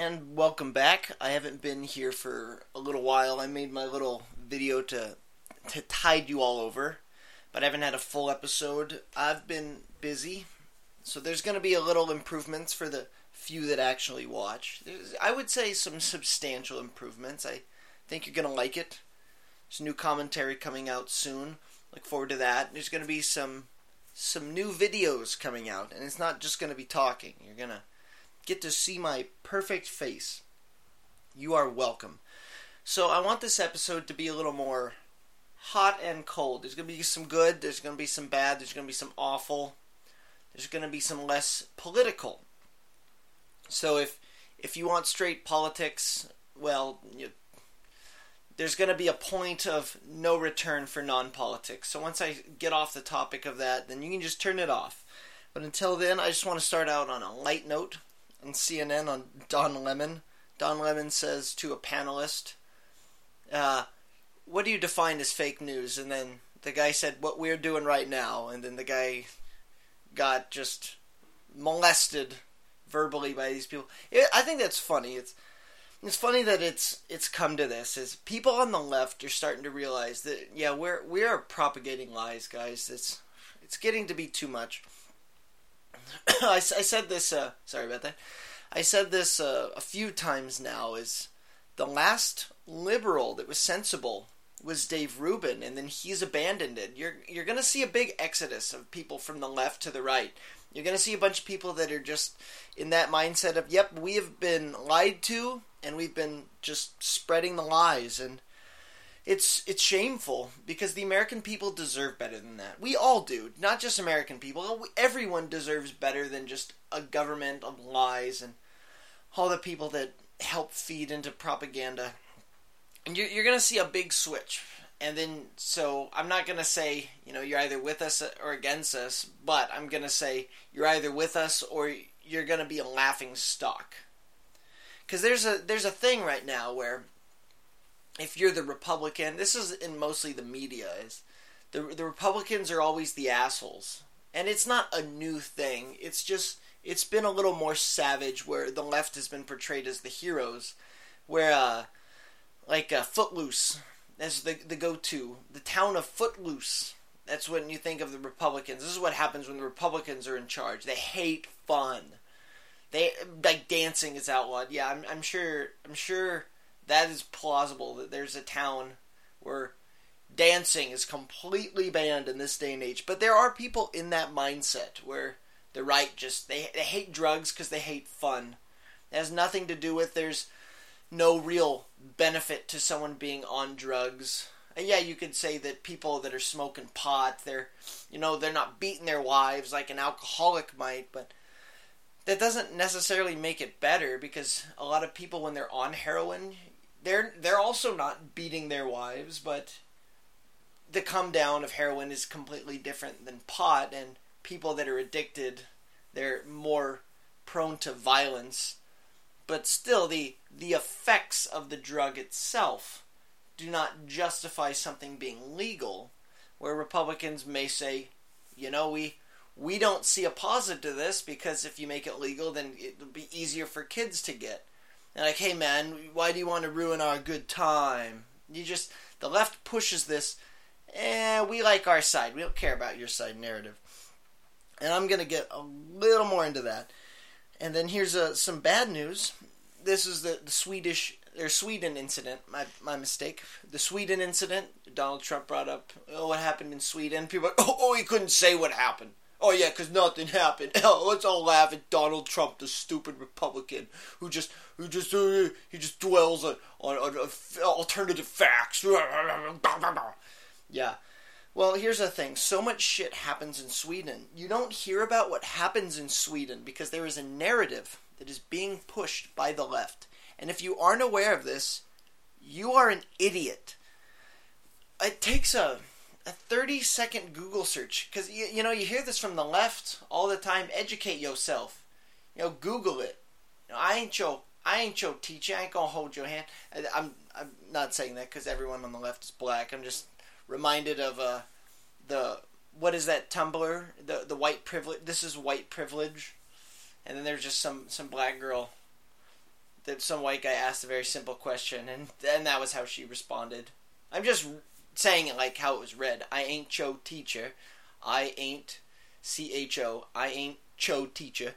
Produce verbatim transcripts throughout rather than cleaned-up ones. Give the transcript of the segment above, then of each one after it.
And welcome back. I haven't been here for a little while. I made my little video to to tide you all over, but I haven't had a full episode. I've been busy, so there's going to be a little improvements for the few that actually watch. There's, I would say, some substantial improvements. I think you're going to like it. There's new commentary coming out soon. Look forward to that. There's going to be some some new videos coming out, and it's not just going to be talking. You're going to get to see my perfect face. You are welcome. So I want this episode to be a little more hot and cold. There's going to be some good, there's going to be some bad, there's going to be some awful, there's going to be some less political. So if if you want straight politics, well, you, there's going to be a point of no return for non-politics. So once I get off the topic of that, then you can just turn it off. But until then, I just want to start out on a light note. On C N N, on Don Lemon, Don Lemon says to a panelist, uh, what do you define as fake news? And then the guy said, what we're doing right now. And then the guy got just molested verbally by these people. It, I think that's funny. It's It's funny that it's it's come to this. Is people on the left are starting to realize that yeah, we're we are propagating lies, guys. It's it's getting to be too much. I, I said this. Uh, sorry about that. I said this uh, a few times now. Is the last liberal that was sensible was Dave Rubin, and then he's abandoned it. You're you're gonna see a big exodus of people from the left to the right. You're gonna see a bunch of people that are just in that mindset of yep, we have been lied to. And we've been just spreading the lies, and it's it's shameful because the American people deserve better than that. We all do, not just American people. Everyone deserves better than just a government of lies and all the people that help feed into propaganda. And you're, you're going to see a big switch. And then, so I'm not going to say, you know, you're either with us or against us, but I'm going to say you're either with us or you're going to be a laughing stock. Because there's a there's a thing right now where if you're the Republican, this is in mostly the media, is the the Republicans are always the assholes. And it's not a new thing. It's just, it's been a little more savage where the left has been portrayed as the heroes. Where, uh, like uh, Footloose, that's the, the go-to. The town of Footloose, that's when you think of the Republicans. This is what happens when the Republicans are in charge. They hate fun. They like dancing is outlawed. Yeah, I'm I'm sure I'm sure that is plausible that there's a town where dancing is completely banned in this day and age. But there are people in that mindset where the right just they they hate drugs because they hate fun. It has nothing to do with there's no real benefit to someone being on drugs. And yeah, you could say that people that are smoking pot, they're you know they're not beating their wives like an alcoholic might, but that doesn't necessarily make it better because a lot of people when they're on heroin, they're they're also not beating their wives, but the come down of heroin is completely different than pot, and people that are addicted, they're more prone to violence. But still, the the effects of the drug itself do not justify something being legal, where Republicans may say, you know, we... we don't see a positive to this because if you make it legal, then it'll be easier for kids to get. And like, hey man, why do you want to ruin our good time? You just, the left pushes this, eh, we like our side. We don't care about your side narrative. And I'm going to get a little more into that. And then here's uh, some bad news. This is the, the Swedish, or Sweden incident, my my mistake. The Sweden incident, Donald Trump brought up, oh, what happened in Sweden? People are like, oh, oh he couldn't say what happened. Oh yeah, because nothing happened. Oh, let's all laugh at Donald Trump, the stupid Republican who just who just uh, he just dwells on on, on uh, alternative facts. Yeah. Well, here's the thing. So much shit happens in Sweden. You don't hear about what happens in Sweden because there is a narrative that is being pushed by the left. And if you aren't aware of this, you are an idiot. It takes a A thirty second Google search, because you, you know you hear this from the left all the time. Educate yourself, you know. Google it. You know, I ain't your, I ain't your teacher. I ain't gonna hold your hand. I, I'm, I'm not saying that because everyone on the left is black. I'm just reminded of uh, the what is that Tumblr? The the white privilege. This is white privilege, and then there's just some some black girl that some white guy asked a very simple question, and and that was how she responded. I'm just saying it like how it was read. I ain't cho teacher. I ain't C H O. I ain't cho teacher.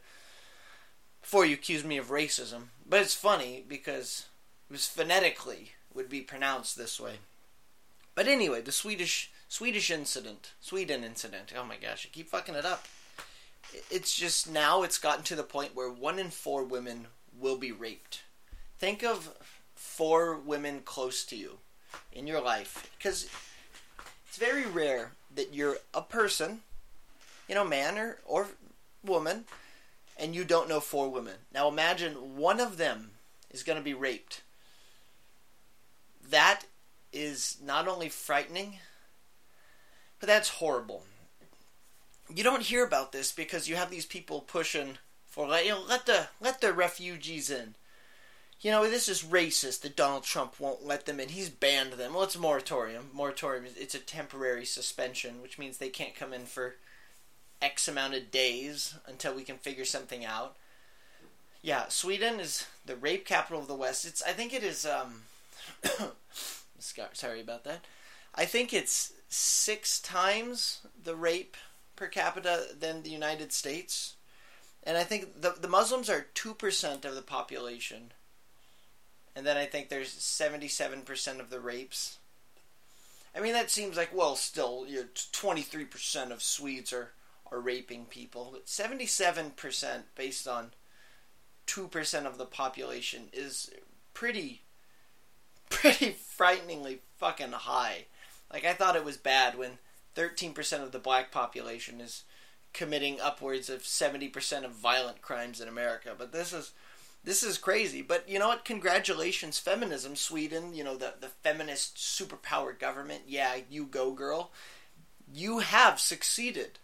Before you accuse me of racism. But it's funny because it was phonetically would be pronounced this way. But anyway, the Swedish Swedish incident. Sweden incident. Oh my gosh, I keep fucking it up. It's just now it's gotten to the point where one in four women will be raped. Think of four women close to you in your life. Because it's very rare that you're a person, you know, man or, or woman, and you don't know four women. Now imagine one of them is going to be raped. That is not only frightening, but that's horrible. You don't hear about this because you have these people pushing for, you know, let the let the refugees in. You know, this is racist that Donald Trump won't let them in. He's banned them. Well, it's a moratorium. Moratorium, it's a temporary suspension, which means they can't come in for X amount of days until we can figure something out. Yeah, Sweden is the rape capital of the West. It's I think it is, um, sorry about that. I think it's six times the rape per capita than the United States, and I think the the Muslims are two percent of the population, and then I think there's seventy-seven percent of the rapes. I mean, that seems like, well, still, you know, twenty-three percent of Swedes are are raping people, but seventy-seven percent based on two percent of the population is pretty pretty frighteningly fucking high. Like, I thought it was bad when thirteen percent of the black population is committing upwards of seventy percent of violent crimes in America. But this is this is crazy. But you know what? Congratulations, feminism. Sweden, you know, the, the feminist superpower government. Yeah, you go, girl. You have succeeded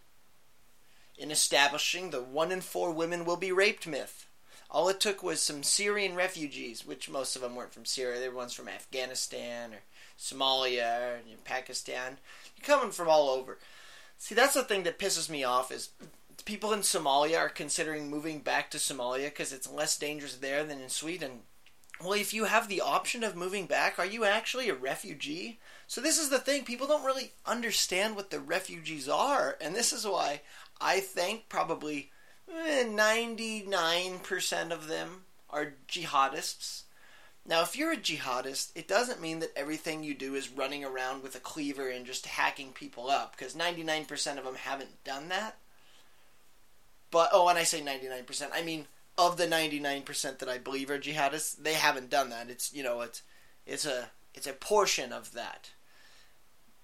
in establishing the one in four women will be raped myth. All it took was some Syrian refugees, which most of them weren't from Syria. They were ones from Afghanistan or Somalia, and Pakistan. You're coming from all over. See, that's the thing that pisses me off is people in Somalia are considering moving back to Somalia because it's less dangerous there than in Sweden. Well, if you have the option of moving back, are you actually a refugee? So this is the thing. People don't really understand what the refugees are, and this is why I think probably eh, ninety-nine percent of them are jihadists. Now, if you're a jihadist, it doesn't mean that everything you do is running around with a cleaver and just hacking people up, because ninety-nine percent of them haven't done that. But, oh, when I say ninety-nine percent, I mean of the ninety-nine percent that I believe are jihadists, they haven't done that. It's, you know, it's it's a it's a portion of that.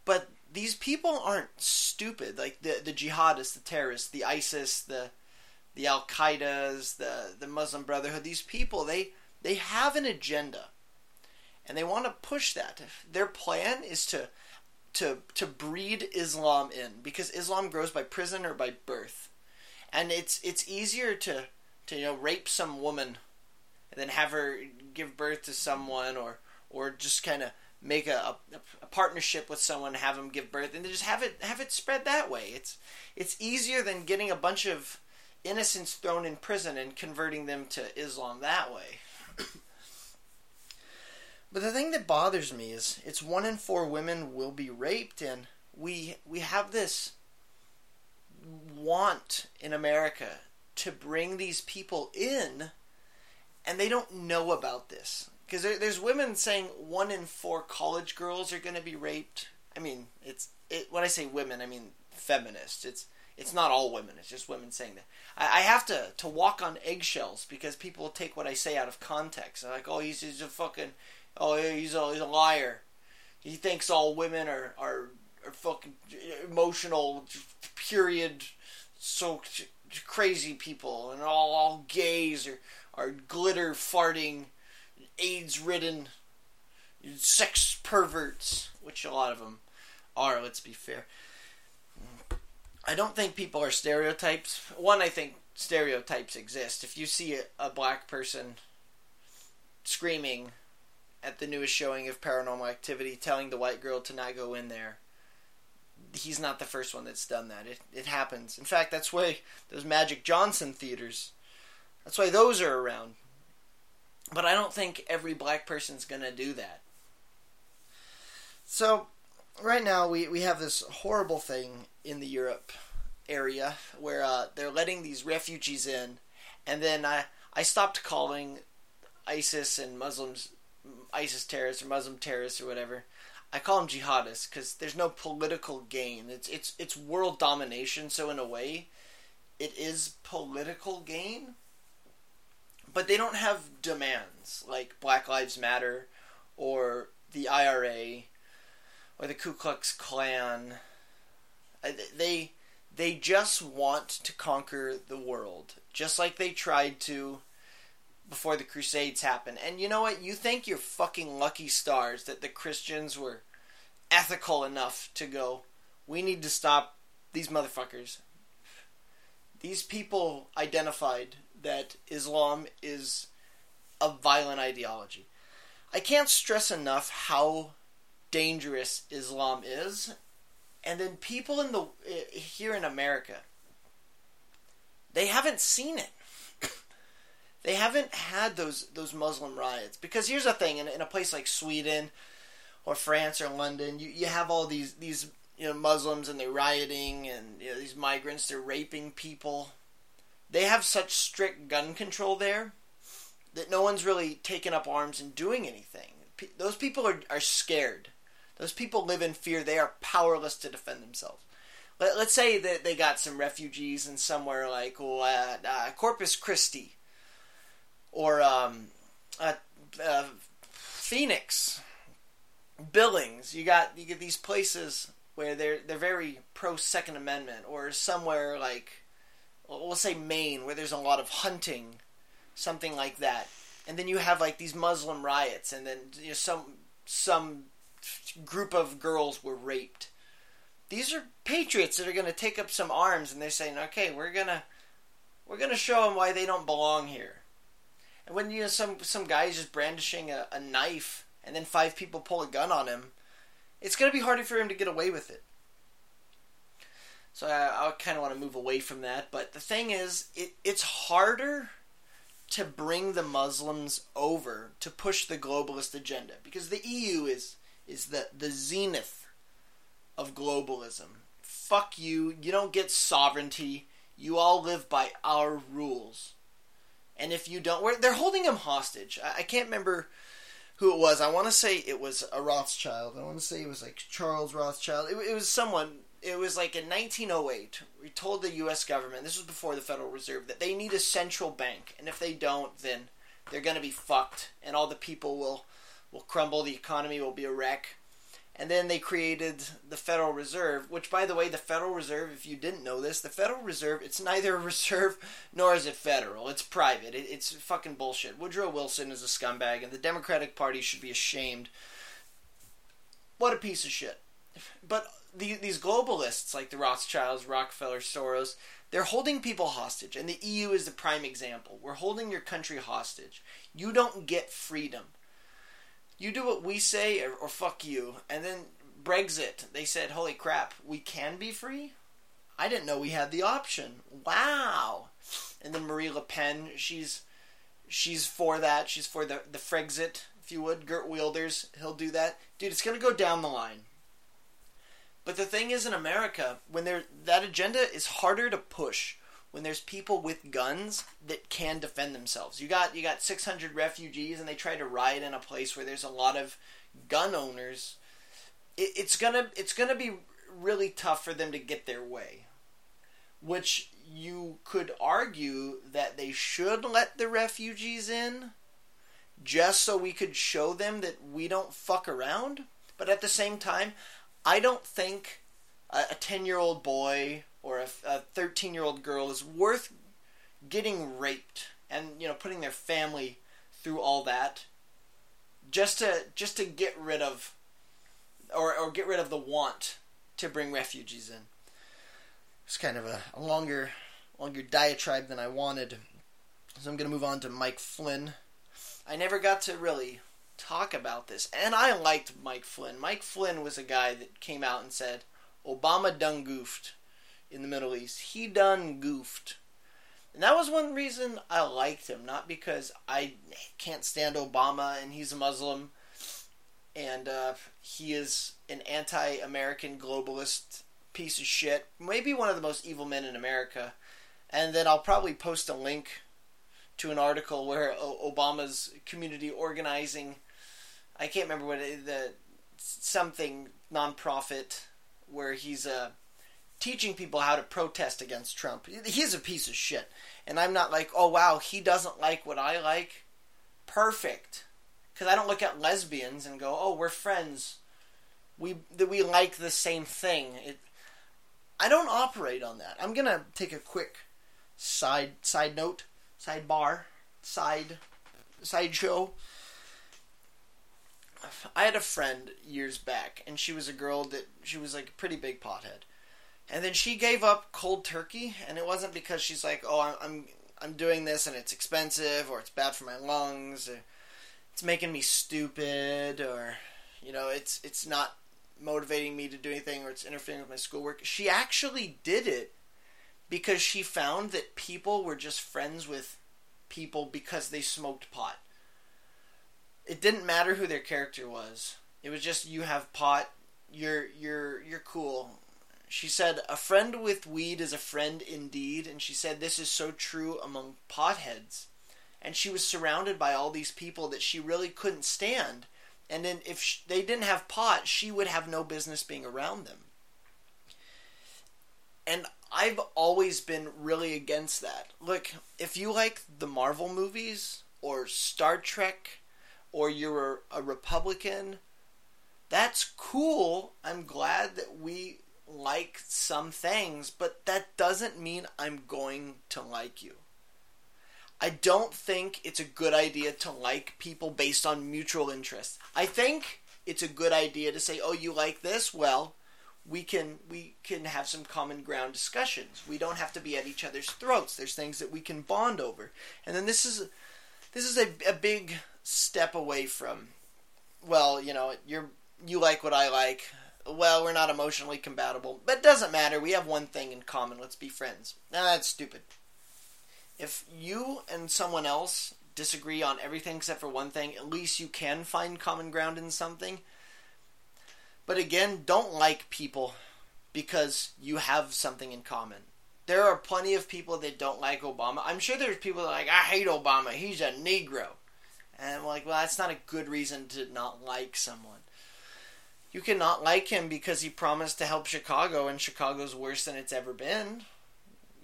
But these people aren't stupid, like the, the jihadists, the terrorists, the ISIS, the the Al-Qaedas, the, the Muslim Brotherhood. These people, they... They have an agenda, and they want to push that. Their plan is to to to breed Islam in, because Islam grows by prison or by birth. And it's it's easier to, to you know, rape some woman and then have her give birth to someone, or or just kind of make a, a, a partnership with someone, have them give birth, and then just have it have it spread that way. It's it's easier than getting a bunch of innocents thrown in prison and converting them to Islam that way. But the thing that bothers me is it's one in four women will be raped, and we we have this want in America to bring these people in, and they don't know about this. Because there, there's women saying one in four college girls are going to be raped. I mean, it's it, when I say women, I mean feminists. It's It's not all women. It's just women saying that. I, I have to, to walk on eggshells because people take what I say out of context. They're like, oh, he's, he's a fucking... Oh, he's a, he's a liar. He thinks all women are, are, are fucking emotional, period, so crazy people. And all, all gays are, are glitter-farting, AIDS-ridden sex perverts, which a lot of them are, let's be fair. I don't think people are stereotypes. One, I think stereotypes exist. If you see a, a black person screaming at the newest showing of Paranormal Activity, telling the white girl to not go in there, he's not the first one that's done that. It it happens. In fact, that's why those Magic Johnson theaters, that's why those are around. But I don't think every black person's going to do that. So, right now, we, we have this horrible thing in the Europe area where uh, they're letting these refugees in. And then I, I stopped calling ISIS and Muslims, ISIS terrorists or Muslim terrorists or whatever. I call them jihadists because there's no political gain. It's, it's, it's world domination, so in a way, it is political gain. But they don't have demands like Black Lives Matter or the I R A or the Ku Klux Klan. They they just want to conquer the world, just like they tried to before the Crusades happened. And you know what? You thank your fucking lucky stars that the Christians were ethical enough to go, we need to stop these motherfuckers. These people identified that Islam is a violent ideology. I can't stress enough how dangerous Islam is. And then people in the here in America, they haven't seen it. They haven't had those those Muslim riots. Because here's the thing, in, in a place like Sweden or France or London, you, you have all these, these you know, Muslims and they're rioting and you know, these migrants, they're raping people. They have such strict gun control there that no one's really taken up arms and doing anything. P- those people are, are scared. Those people live in fear. They are powerless to defend themselves. Let, let's say that they got some refugees in somewhere like oh, uh, uh, Corpus Christi or um, uh, uh, Phoenix, Billings. You got you get these places where they're they're very pro Second Amendment, or somewhere like, we'll say Maine, where there's a lot of hunting, something like that. And then you have like these Muslim riots, and then you know, some some group of girls were raped. These are patriots that are going to take up some arms, and they're saying, "Okay, we're gonna we're gonna show them why they don't belong here." And when you know some some guy's just brandishing a, a knife, and then five people pull a gun on him, it's going to be harder for him to get away with it. So I, I kind of want to move away from that. But the thing is, it, it's harder to bring the Muslims over to push the globalist agenda. Because the E U is is the, the zenith of globalism. Fuck you. You don't get sovereignty. You all live by our rules. And if you don't... We're, they're holding them hostage. I, I can't remember who it was. I want to say it was a Rothschild. I want to say it was like Charles Rothschild. It, it was someone... It was like in nineteen oh eight, we told the U S government, this was before the Federal Reserve, that they need a central bank. And if they don't, then they're going to be fucked. And all the people will, will crumble. The economy will be a wreck. And then they created the Federal Reserve, which, by the way, the Federal Reserve, if you didn't know this, the Federal Reserve, it's neither a reserve nor is it federal. It's private. It, it's fucking bullshit. Woodrow Wilson is a scumbag, and the Democratic Party should be ashamed. What a piece of shit. But... These globalists, like the Rothschilds, Rockefeller, Soros, they're holding people hostage. And the E U is the prime example. We're holding your country hostage. You don't get freedom. You do what we say or, or fuck you. And then Brexit, they said, holy crap, we can be free? I didn't know we had the option. Wow. And then Marie Le Pen, she's she's for that. She's for the, the Frexit, if you would. Gert Wilders, he'll do that. Dude, it's going to go down the line. But the thing is, in America, when there that agenda is harder to push when there's people with guns that can defend themselves. You got you got six hundred refugees, and they try to riot in a place where there's a lot of gun owners. It, it's gonna it's gonna be really tough for them to get their way, which you could argue that they should let the refugees in, just so we could show them that we don't fuck around. But at the same time, I don't think a ten-year-old boy or a thirteen-year-old girl is worth getting raped and, you know, putting their family through all that just to just to get rid of or or get rid of the want to bring refugees in. It's kind of a, a longer longer diatribe than I wanted, so I'm going to move on to Mike Flynn. I never got to really talk about this, and I liked Mike Flynn. Mike Flynn was a guy that came out and said Obama done goofed in the Middle East. He done goofed. And that was one reason I liked him, not because I can't stand Obama and he's a Muslim and uh, he is an anti-American globalist piece of shit, maybe one of the most evil men in America. And then I'll probably post a link to an article where o- Obama's community organizing, I can't remember what it, the something nonprofit where he's a uh, teaching people how to protest against Trump. He's a piece of shit. And I'm not like, oh wow, he doesn't like what I like. Perfect. Because I don't look at lesbians and go, oh, we're friends. We we like the same thing. It, I don't operate on that. I'm going to take a quick side side note, sidebar, side sideshow. I had a friend years back, and she was a girl that, she was like a pretty big pothead. And then she gave up cold turkey, and it wasn't because she's like, oh, I'm I'm doing this and it's expensive, or it's bad for my lungs, or it's making me stupid, or, you know, it's it's not motivating me to do anything, or it's interfering with my schoolwork. She actually did it because she found that people were just friends with people because they smoked pot. It didn't matter who their character was. It was just, you have pot, you're you're you're cool. She said, a friend with weed is a friend indeed. And she said, this is so true among potheads. And she was surrounded by all these people that she really couldn't stand. And then if she, they didn't have pot, she would have no business being around them. And I've always been really against that. Look, if you like the Marvel movies or Star Trek or you're a Republican, that's cool. I'm glad that we like some things, but that doesn't mean I'm going to like you. I don't think it's a good idea to like people based on mutual interests. I think it's a good idea to say, oh, you like this? Well, we can we can have some common ground discussions. We don't have to be at each other's throats. There's things that we can bond over. And then this is this is a, a big step away from, well, you know, you're you like what I like. Well, we're not emotionally compatible, but it doesn't matter. We have one thing in common. Let's be friends. Nah, that's stupid. If you and someone else disagree on everything except for one thing, at least you can find common ground in something. But again, don't like people because you have something in common. There are plenty of people that don't like Obama. I'm sure there's people that are like, I hate Obama. He's a Negro. And I'm like, well, that's not a good reason to not like someone. You cannot like him because he promised to help Chicago, and Chicago's worse than it's ever been.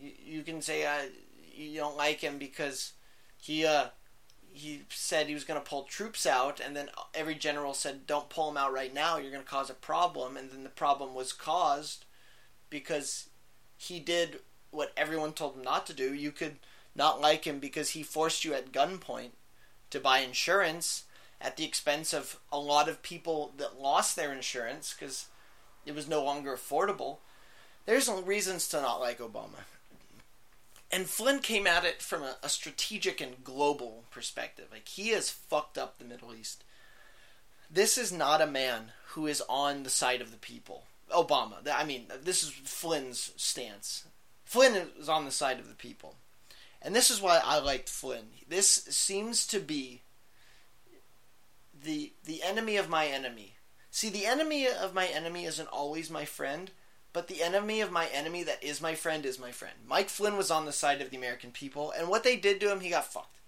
You, you can say uh, you don't like him because he uh, he said he was going to pull troops out, and then every general said, don't pull them out right now, you're going to cause a problem, and then the problem was caused because he did what everyone told him not to do. You could not like him because he forced you at gunpoint to buy insurance at the expense of a lot of people that lost their insurance because it was no longer affordable. There's reasons to not like Obama. And Flynn came at it from a, a strategic and global perspective. Like, he has fucked up the Middle East. This is not a man who is on the side of the people. Obama. I mean, this is Flynn's stance. Flynn is on the side of the people. And this is why I liked Flynn. This seems to be The the enemy of my enemy. See, the enemy of my enemy isn't always my friend, but the enemy of my enemy that is my friend is my friend. Mike Flynn was on the side of the American people, and what they did to him, he got fucked.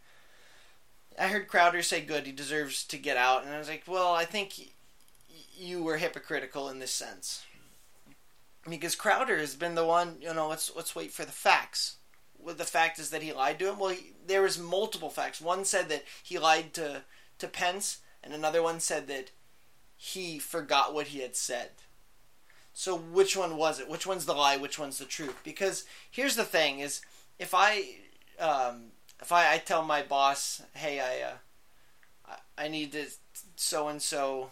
I heard Crowder say, good, he deserves to get out, and I was like, well, I think y- you were hypocritical in this sense. Because Crowder has been the one, you know, let's, let's wait for the facts. Well, the fact is that he lied to him. Well, he, there was multiple facts. One said that he lied to, to Pence, and another one said that he forgot what he had said. So which one was it? Which one's the lie? Which one's the truth? Because here's the thing is, if I um, if I, I tell my boss, hey, I uh, I need this so-and-so,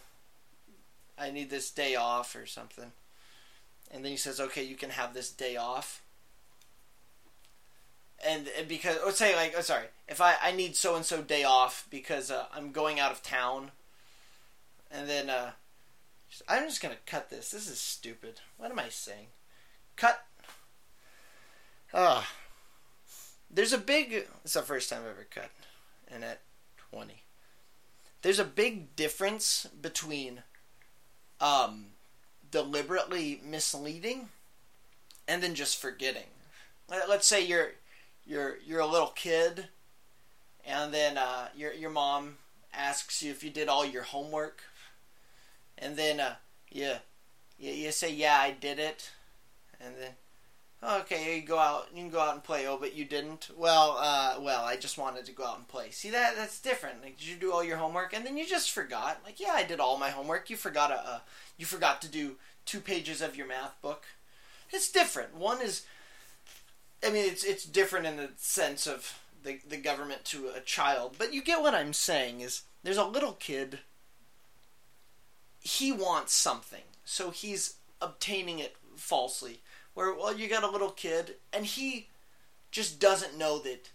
I need this day off or something. And then he says, okay, you can have this day off. And because, let's say, like, oh, sorry, if I, I need so-and-so day off because uh, I'm going out of town, and then, uh, I'm just going to cut this. This is stupid. What am I saying? Cut. Ugh. There's a big... It's the first time I've ever cut. And at twenty. There's a big difference between um, deliberately misleading and then just forgetting. Let's say you're you're you're a little kid, and then uh, your your mom asks you if you did all your homework, and then uh, you, you you say, yeah, I did it, and then oh, okay, you go out you can go out and play. Oh, but you didn't. Well, uh, well, I just wanted to go out and play. See, that that's different. Like, did you do all your homework? And then you just forgot. Like, yeah, I did all my homework. You forgot a, a you forgot to do two pages of your math book. It's different. One is. I mean, it's it's different in the sense of the the government to a child, but you get what I'm saying is there's a little kid, he wants something, so he's obtaining it falsely. Where, well, you got a little kid, and he just doesn't know that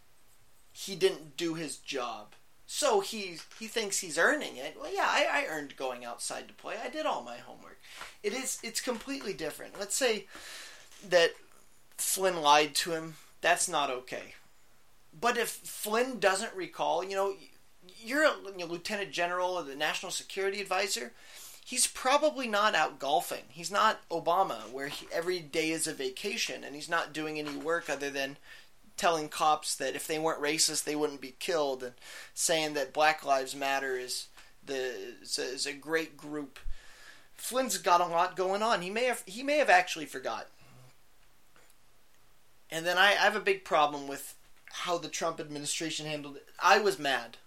he didn't do his job. So he, he thinks he's earning it. Well, yeah, I, I earned going outside to play. I did all my homework. It is, it's completely different. Let's say that Flynn lied to him. That's not okay. But if Flynn doesn't recall, you know, you're a you know, lieutenant general or the national security advisor. He's probably not out golfing. He's not Obama, where he, every day is a vacation, and he's not doing any work other than telling cops that if they weren't racist, they wouldn't be killed, and saying that Black Lives Matter is the is a, is a great group. Flynn's got a lot going on. He may have he may have actually forgot. And then I, I have a big problem with how the Trump administration handled it. I was mad.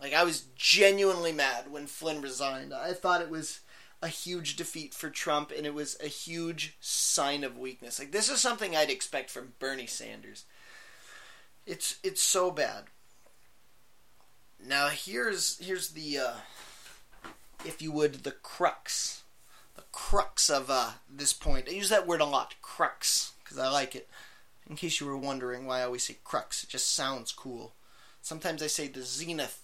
Like, I was genuinely mad when Flynn resigned. I thought it was a huge defeat for Trump, and it was a huge sign of weakness. Like, this is something I'd expect from Bernie Sanders. It's it's so bad. Now, here's, here's the, uh, if you would, the crux. The crux of uh, this point. I use that word a lot, crux, because I like it. In case you were wondering why I always say crux, it just sounds cool. Sometimes I say the zenith.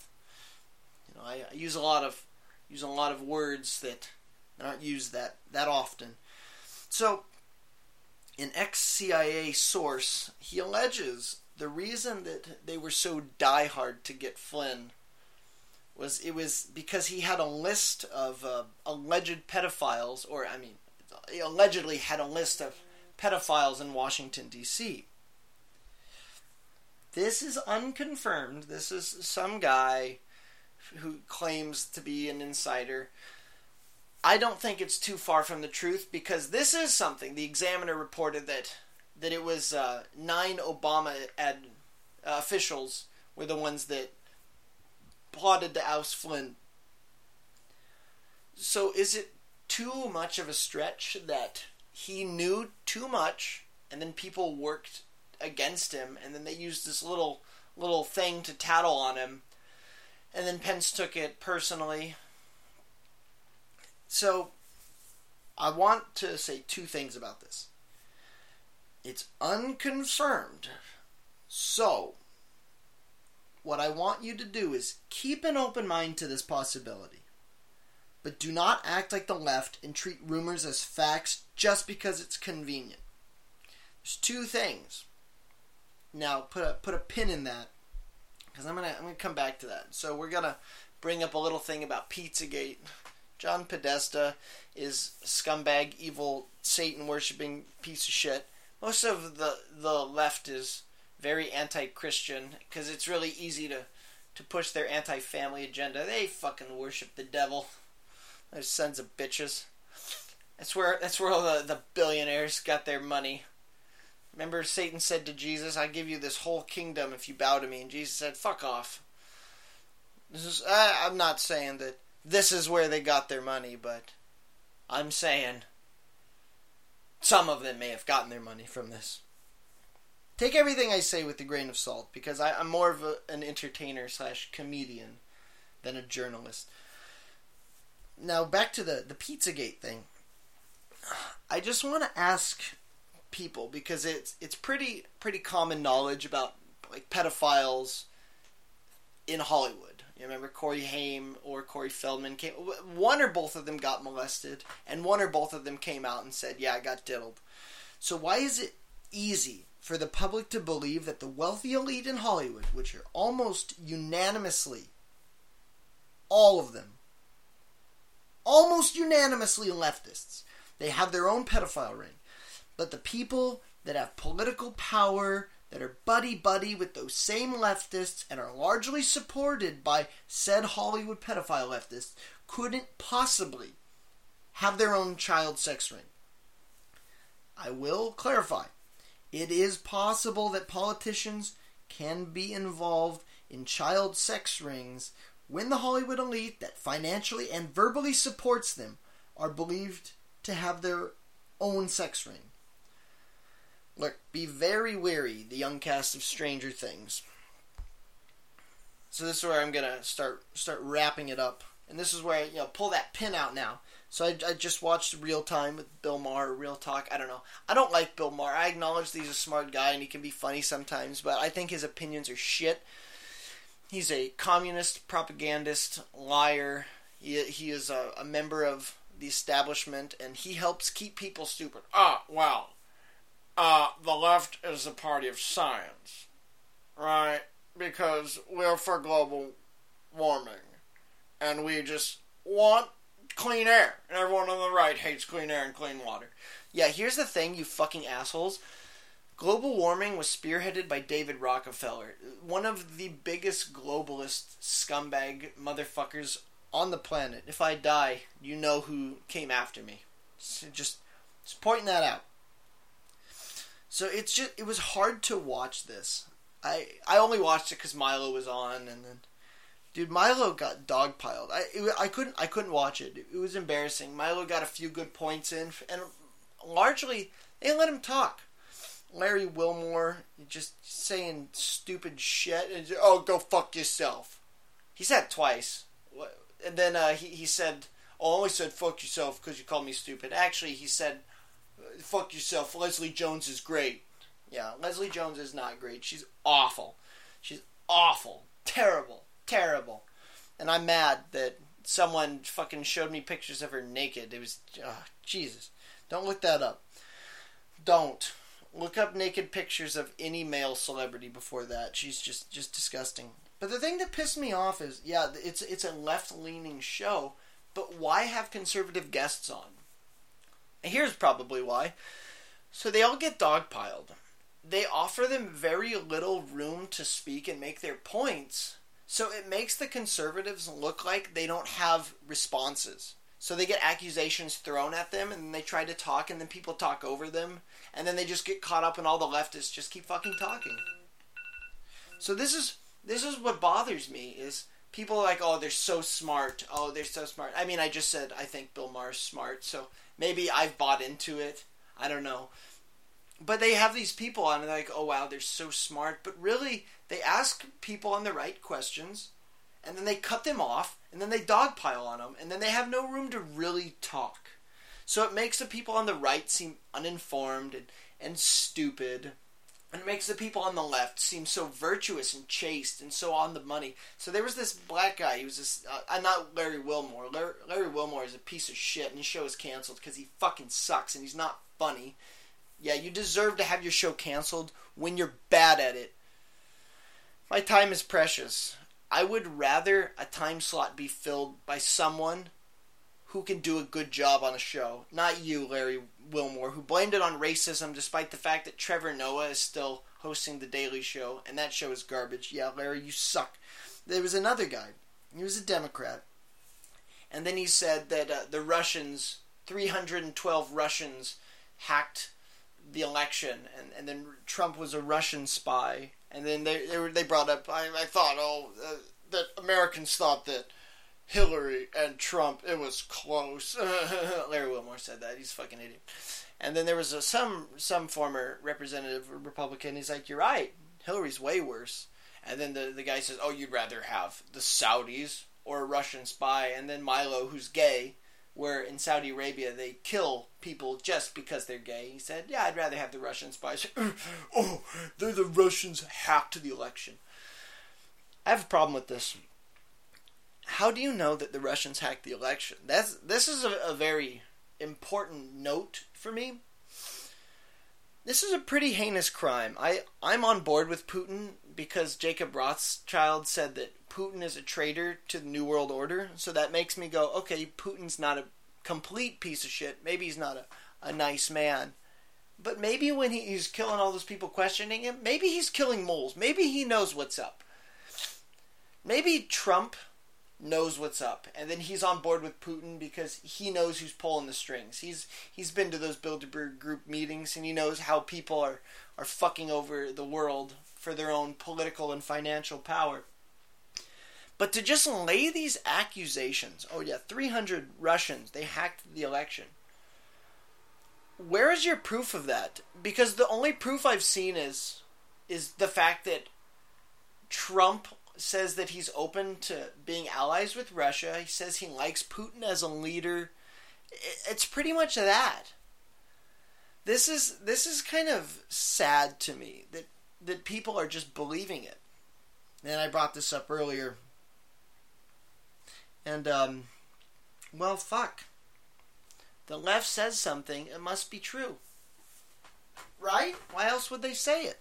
You know, I, I use a lot of use a lot of words that I don't use that that often. So, an ex-C I A source, he alleges the reason that they were so diehard to get Flynn was it was because he had a list of uh, alleged pedophiles, or I mean, he allegedly had a list of pedophiles in Washington, D C. This is unconfirmed. This is some guy who claims to be an insider. I don't think it's too far from the truth, because this is something the Examiner reported that that it was uh, nine Obama ad, uh, officials were the ones that plotted to oust Flynn. So is it too much of a stretch that he knew too much, and then people worked against him, and then they used this little little thing to tattle on him, and then Pence took it personally? So, I want to say two things about this. It's unconfirmed. So, what I want you to do is keep an open mind to this possibility. But do not act like the left and treat rumors as facts just because it's convenient. There's two things. Now put a put a pin in that, because I'm gonna I'm gonna come back to that. So we're gonna bring up a little thing about Pizzagate. John Podesta is scumbag, evil, Satan worshipping piece of shit. Most of the the left is very anti-Christian because it's really easy to to push their anti-family agenda. They fucking worship the devil. Those sons of bitches. That's where that's where all the, the billionaires got their money. Remember, Satan said to Jesus, "I give you this whole kingdom if you bow to me." And Jesus said, "Fuck off." This is I, I'm not saying that this is where they got their money, but I'm saying some of them may have gotten their money from this. Take everything I say with a grain of salt, because I, I'm more of a, an entertainer slash comedian than a journalist. Now, back to the, the Pizzagate thing. I just want to ask people, because it's it's pretty pretty common knowledge about, like, pedophiles in Hollywood. You remember Corey Haim or Corey Feldman came, one or both of them got molested, and one or both of them came out and said, yeah, I got diddled. So why is it easy for the public to believe that the wealthy elite in Hollywood, which are almost unanimously, all of them, almost unanimously leftists, they have their own pedophile ring. But the people that have political power, that are buddy-buddy with those same leftists and are largely supported by said Hollywood pedophile leftists, couldn't possibly have their own child sex ring. I will clarify. It is possible that politicians can be involved in child sex rings when the Hollywood elite that financially and verbally supports them are believed to have their own sex ring. Look, be very wary, the young cast of Stranger Things. So this is where I'm going to start start wrapping it up. And this is where I, you know, pull that pin out now. So I, I just watched Real Time with Bill Maher, Real Talk. I don't know. I don't like Bill Maher. I acknowledge that he's a smart guy and he can be funny sometimes, but I think his opinions are shit. He's a communist, propagandist, liar. He, he is a, a member of the establishment, and he helps keep people stupid. Ah, oh, wow. Uh, the left is the party of science, right? Because we're for global warming, and we just want clean air, and everyone on the right hates clean air and clean water. Yeah, here's the thing, you fucking assholes. Global warming was spearheaded by David Rockefeller, one of the biggest globalist scumbag motherfuckers on the planet. If I die, you know who came after me. So just, just pointing that out. So it's just, it was hard to watch this. I I only watched it because Milo was on, and then, dude, Milo got dogpiled. I it, I couldn't I couldn't watch it. It was embarrassing. Milo got a few good points in, and largely they let him talk. Larry Wilmore just saying stupid shit and just, oh, go fuck yourself. He said it twice, and then uh, he he said, oh, I only said fuck yourself because you called me stupid. Actually, he said, fuck yourself, Leslie Jones is great. Yeah, Leslie Jones is not great. She's awful. She's awful. Terrible. Terrible. And I'm mad that someone fucking showed me pictures of her naked. It was, oh, Jesus. Don't look that up. Don't. Look up naked pictures of any male celebrity before that. She's just, just disgusting. But the thing that pissed me off is, yeah, it's it's a left-leaning show, but why have conservative guests on? Here's probably why. So they all get dogpiled. They offer them very little room to speak and make their points, so it makes the conservatives look like they don't have responses. So they get accusations thrown at them, and they try to talk, and then people talk over them, and then they just get caught up, and all the leftists just keep fucking talking. So this is this is what bothers me, is people are like, oh, they're so smart. Oh, they're so smart. I mean, I just said I think Bill Maher's smart, so maybe I've bought into it. I don't know. But they have these people on, and they're like, oh, wow, they're so smart. But really, they ask people on the right questions, and then they cut them off, and then they dogpile on them, and then they have no room to really talk. So it makes the people on the right seem uninformed and, and stupid, and it makes the people on the left seem so virtuous and chaste and so on the money. So there was this black guy. He was this... Uh, not Larry Wilmore. Larry, Larry Wilmore is a piece of shit, and his show is canceled because he fucking sucks and he's not funny. Yeah, you deserve to have your show canceled when you're bad at it. My time is precious. I would rather a time slot be filled by someone who can do a good job on a show. Not you, Larry Wilmore, who blamed it on racism despite the fact that Trevor Noah is still hosting The Daily Show, and that show is garbage. Yeah, Larry, you suck. There was another guy. He was a Democrat. And then he said that uh, the Russians, three hundred twelve Russians, hacked the election, and, and then Trump was a Russian spy. And then they they, were, they brought up, I, I thought, oh, uh, that Americans thought that Hillary and Trump, it was close. Larry Wilmore said that. He's a fucking idiot. And then there was a, some some former representative, Republican, he's like, you're right, Hillary's way worse. And then the, the guy says, oh, you'd rather have the Saudis or a Russian spy. And then Milo, who's gay, where in Saudi Arabia they kill people just because they're gay. He said, yeah, I'd rather have the Russian spies. Oh, they're the Russians hacked the election. I have a problem with this. How do you know that the Russians hacked the election? That's, this is a, a very important note for me. This is a pretty heinous crime. I, I'm on board with Putin because Jacob Rothschild said that Putin is a traitor to the New World Order. So that makes me go, okay, Putin's not a complete piece of shit. Maybe he's not a, a nice man. But maybe when he's killing all those people questioning him, maybe he's killing moles. Maybe he knows what's up. Maybe Trump knows what's up, and then he's on board with Putin because he knows who's pulling the strings. He's he's been to those Bilderberg group meetings, and he knows how people are, are fucking over the world for their own political and financial power. But to just lay these accusations, oh yeah, three hundred Russians, they hacked the election. Where is your proof of that? Because the only proof I've seen is is the fact that Trump says that he's open to being allies with Russia. He says he likes Putin as a leader. It's pretty much that. This is this is kind of sad to me that that people are just believing it. And I brought this up earlier. And um, well, fuck. The left says something, it must be true. Right? Why else would they say it?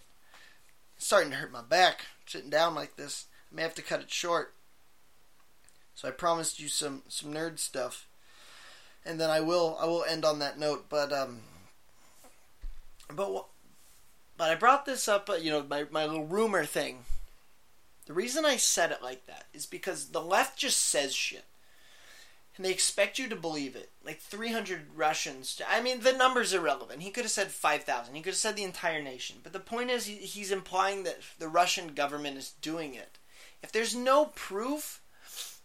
It's starting to hurt my back, sitting down like this. I may have to cut it short. So I promised you some, some nerd stuff. And then I will I will end on that note, but um but but I brought this up, you know, my my little rumor thing. The reason I said it like that is because the left just says shit. And they expect you to believe it. Like three hundred Russians. To, I mean, the number's irrelevant. He could have said five thousand. He could have said the entire nation. But the point is, he, he's implying that the Russian government is doing it. If there's no proof,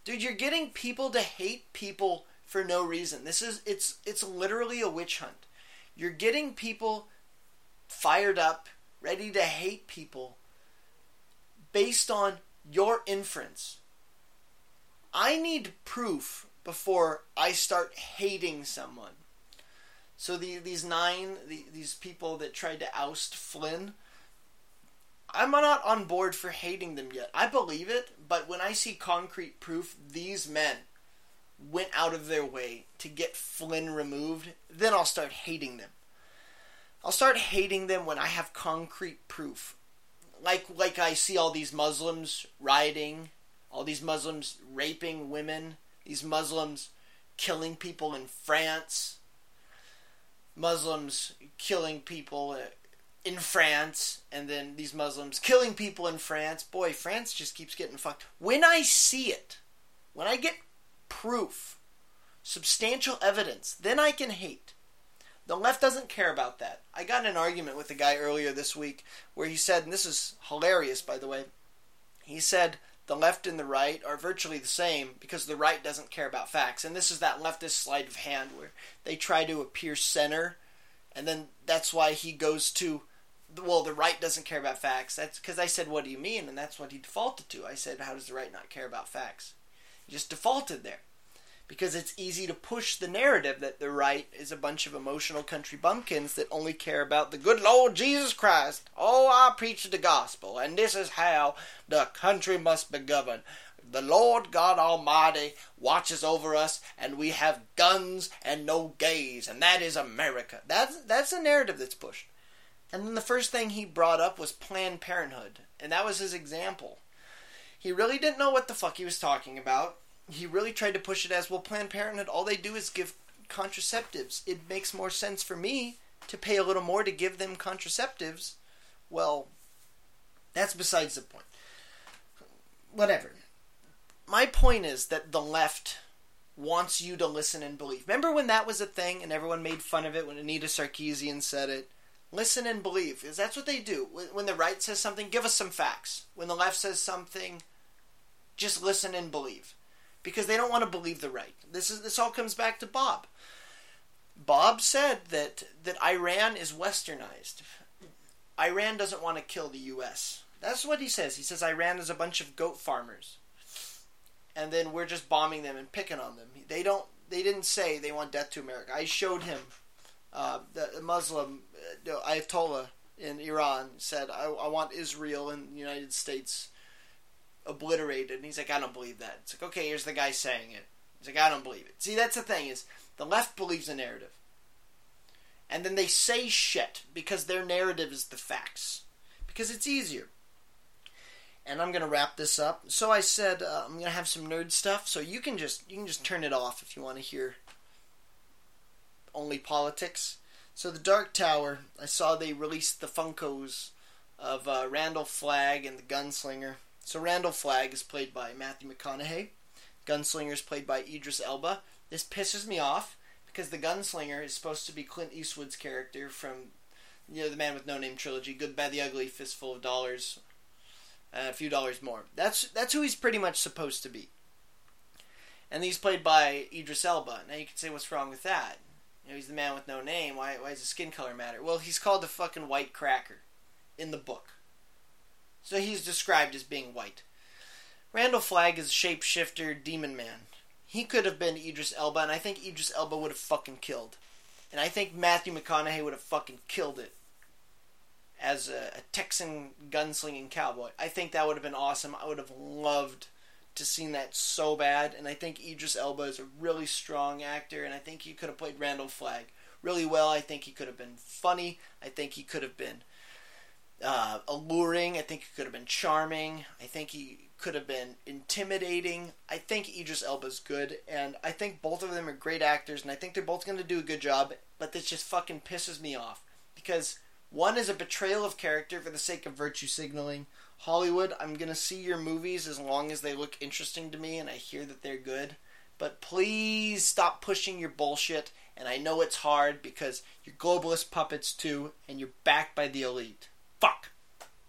dude, you're getting people to hate people for no reason. This is, it's, it's literally a witch hunt. You're getting people fired up, ready to hate people based on your inference. I need proof before I start hating someone. So the, these nine, the, these people that tried to oust Flynn, I'm not on board for hating them yet. I believe it, but when I see concrete proof, these men went out of their way to get Flynn removed, then I'll start hating them. I'll start hating them when I have concrete proof. Like, like I see all these Muslims rioting, all these Muslims raping women, these Muslims killing people in France. Muslims killing people in France. And then these Muslims killing people in France. Boy, France just keeps getting fucked. When I see it, when I get proof, substantial evidence, then I can hate. The left doesn't care about that. I got in an argument with a guy earlier this week where he said, and this is hilarious, by the way, he said, the left and the right are virtually the same because the right doesn't care about facts. And this is that leftist sleight of hand where they try to appear center, and then that's why he goes to, well, the right doesn't care about facts. That's because I said, what do you mean? And that's what he defaulted to. I said, how does the right not care about facts? He just defaulted there because it's easy to push the narrative that the right is a bunch of emotional country bumpkins that only care about the good Lord Jesus Christ. Oh, I preach the gospel, and this is how the country must be governed. The Lord God Almighty watches over us, and we have guns and no gays, and that is America. That's, that's a narrative that's pushed. And then the first thing he brought up was Planned Parenthood, and that was his example. He really didn't know what the fuck he was talking about. He really tried to push it as, well, Planned Parenthood, all they do is give contraceptives. It makes more sense for me to pay a little more to give them contraceptives. Well, that's besides the point. Whatever. My point is that the left wants you to listen and believe. Remember when that was a thing and everyone made fun of it when Anita Sarkeesian said it? Listen and believe, because that's what they do. When the right says something, give us some facts. When the left says something, just listen and believe. Because they don't want to believe the right. This is this all comes back to Bob. Bob said that, that Iran is westernized. Iran doesn't want to kill the U S. That's what he says. He says Iran is a bunch of goat farmers. And then we're just bombing them and picking on them. They don't. They didn't say they want death to America. I showed him uh, the Muslim, uh, Ayatollah in Iran said, I, I want Israel and the United States obliterated, and he's like, I don't believe that. It's like, okay, here's the guy saying it. He's like, I don't believe it. See, that's the thing is, the left believes the narrative. And then they say shit because their narrative is the facts. Because it's easier. And I'm going to wrap this up. So I said uh, I'm going to have some nerd stuff. So you can just you can just turn it off if you want to hear only politics. So the Dark Tower, I saw they released the Funkos of uh, Randall Flagg and the Gunslinger. So Randall Flagg is played by Matthew McConaughey. Gunslinger is played by Idris Elba. This pisses me off because the Gunslinger is supposed to be Clint Eastwood's character from, you know, the Man with No Name trilogy, Good, Bad, the Ugly, Fistful of Dollars, uh, A Few Dollars More. That's that's who he's pretty much supposed to be. And he's played by Idris Elba. Now you could say, what's wrong with that? You know, he's the man with no name. Why, why does his skin color matter? Well, he's called the fucking white cracker in the book. So he's described as being white. Randall Flagg is a shapeshifter demon man. He could have been Idris Elba, and I think Idris Elba would have fucking killed. And I think Matthew McConaughey would have fucking killed it as a, a Texan gunslinging cowboy. I think that would have been awesome. I would have loved to have seen that so bad. And I think Idris Elba is a really strong actor, and I think he could have played Randall Flagg really well. I think he could have been funny. I think he could have been uh, alluring. I think he could have been charming. I think he could have been intimidating. I think Idris Elba's good, and I think both of them are great actors, and I think they're both going to do a good job, but this just fucking pisses me off, because one is a betrayal of character for the sake of virtue signaling. Hollywood, I'm going to see your movies as long as they look interesting to me, and I hear that they're good, but please stop pushing your bullshit, and I know it's hard, because you're globalist puppets too, and you're backed by the elite. Fuck!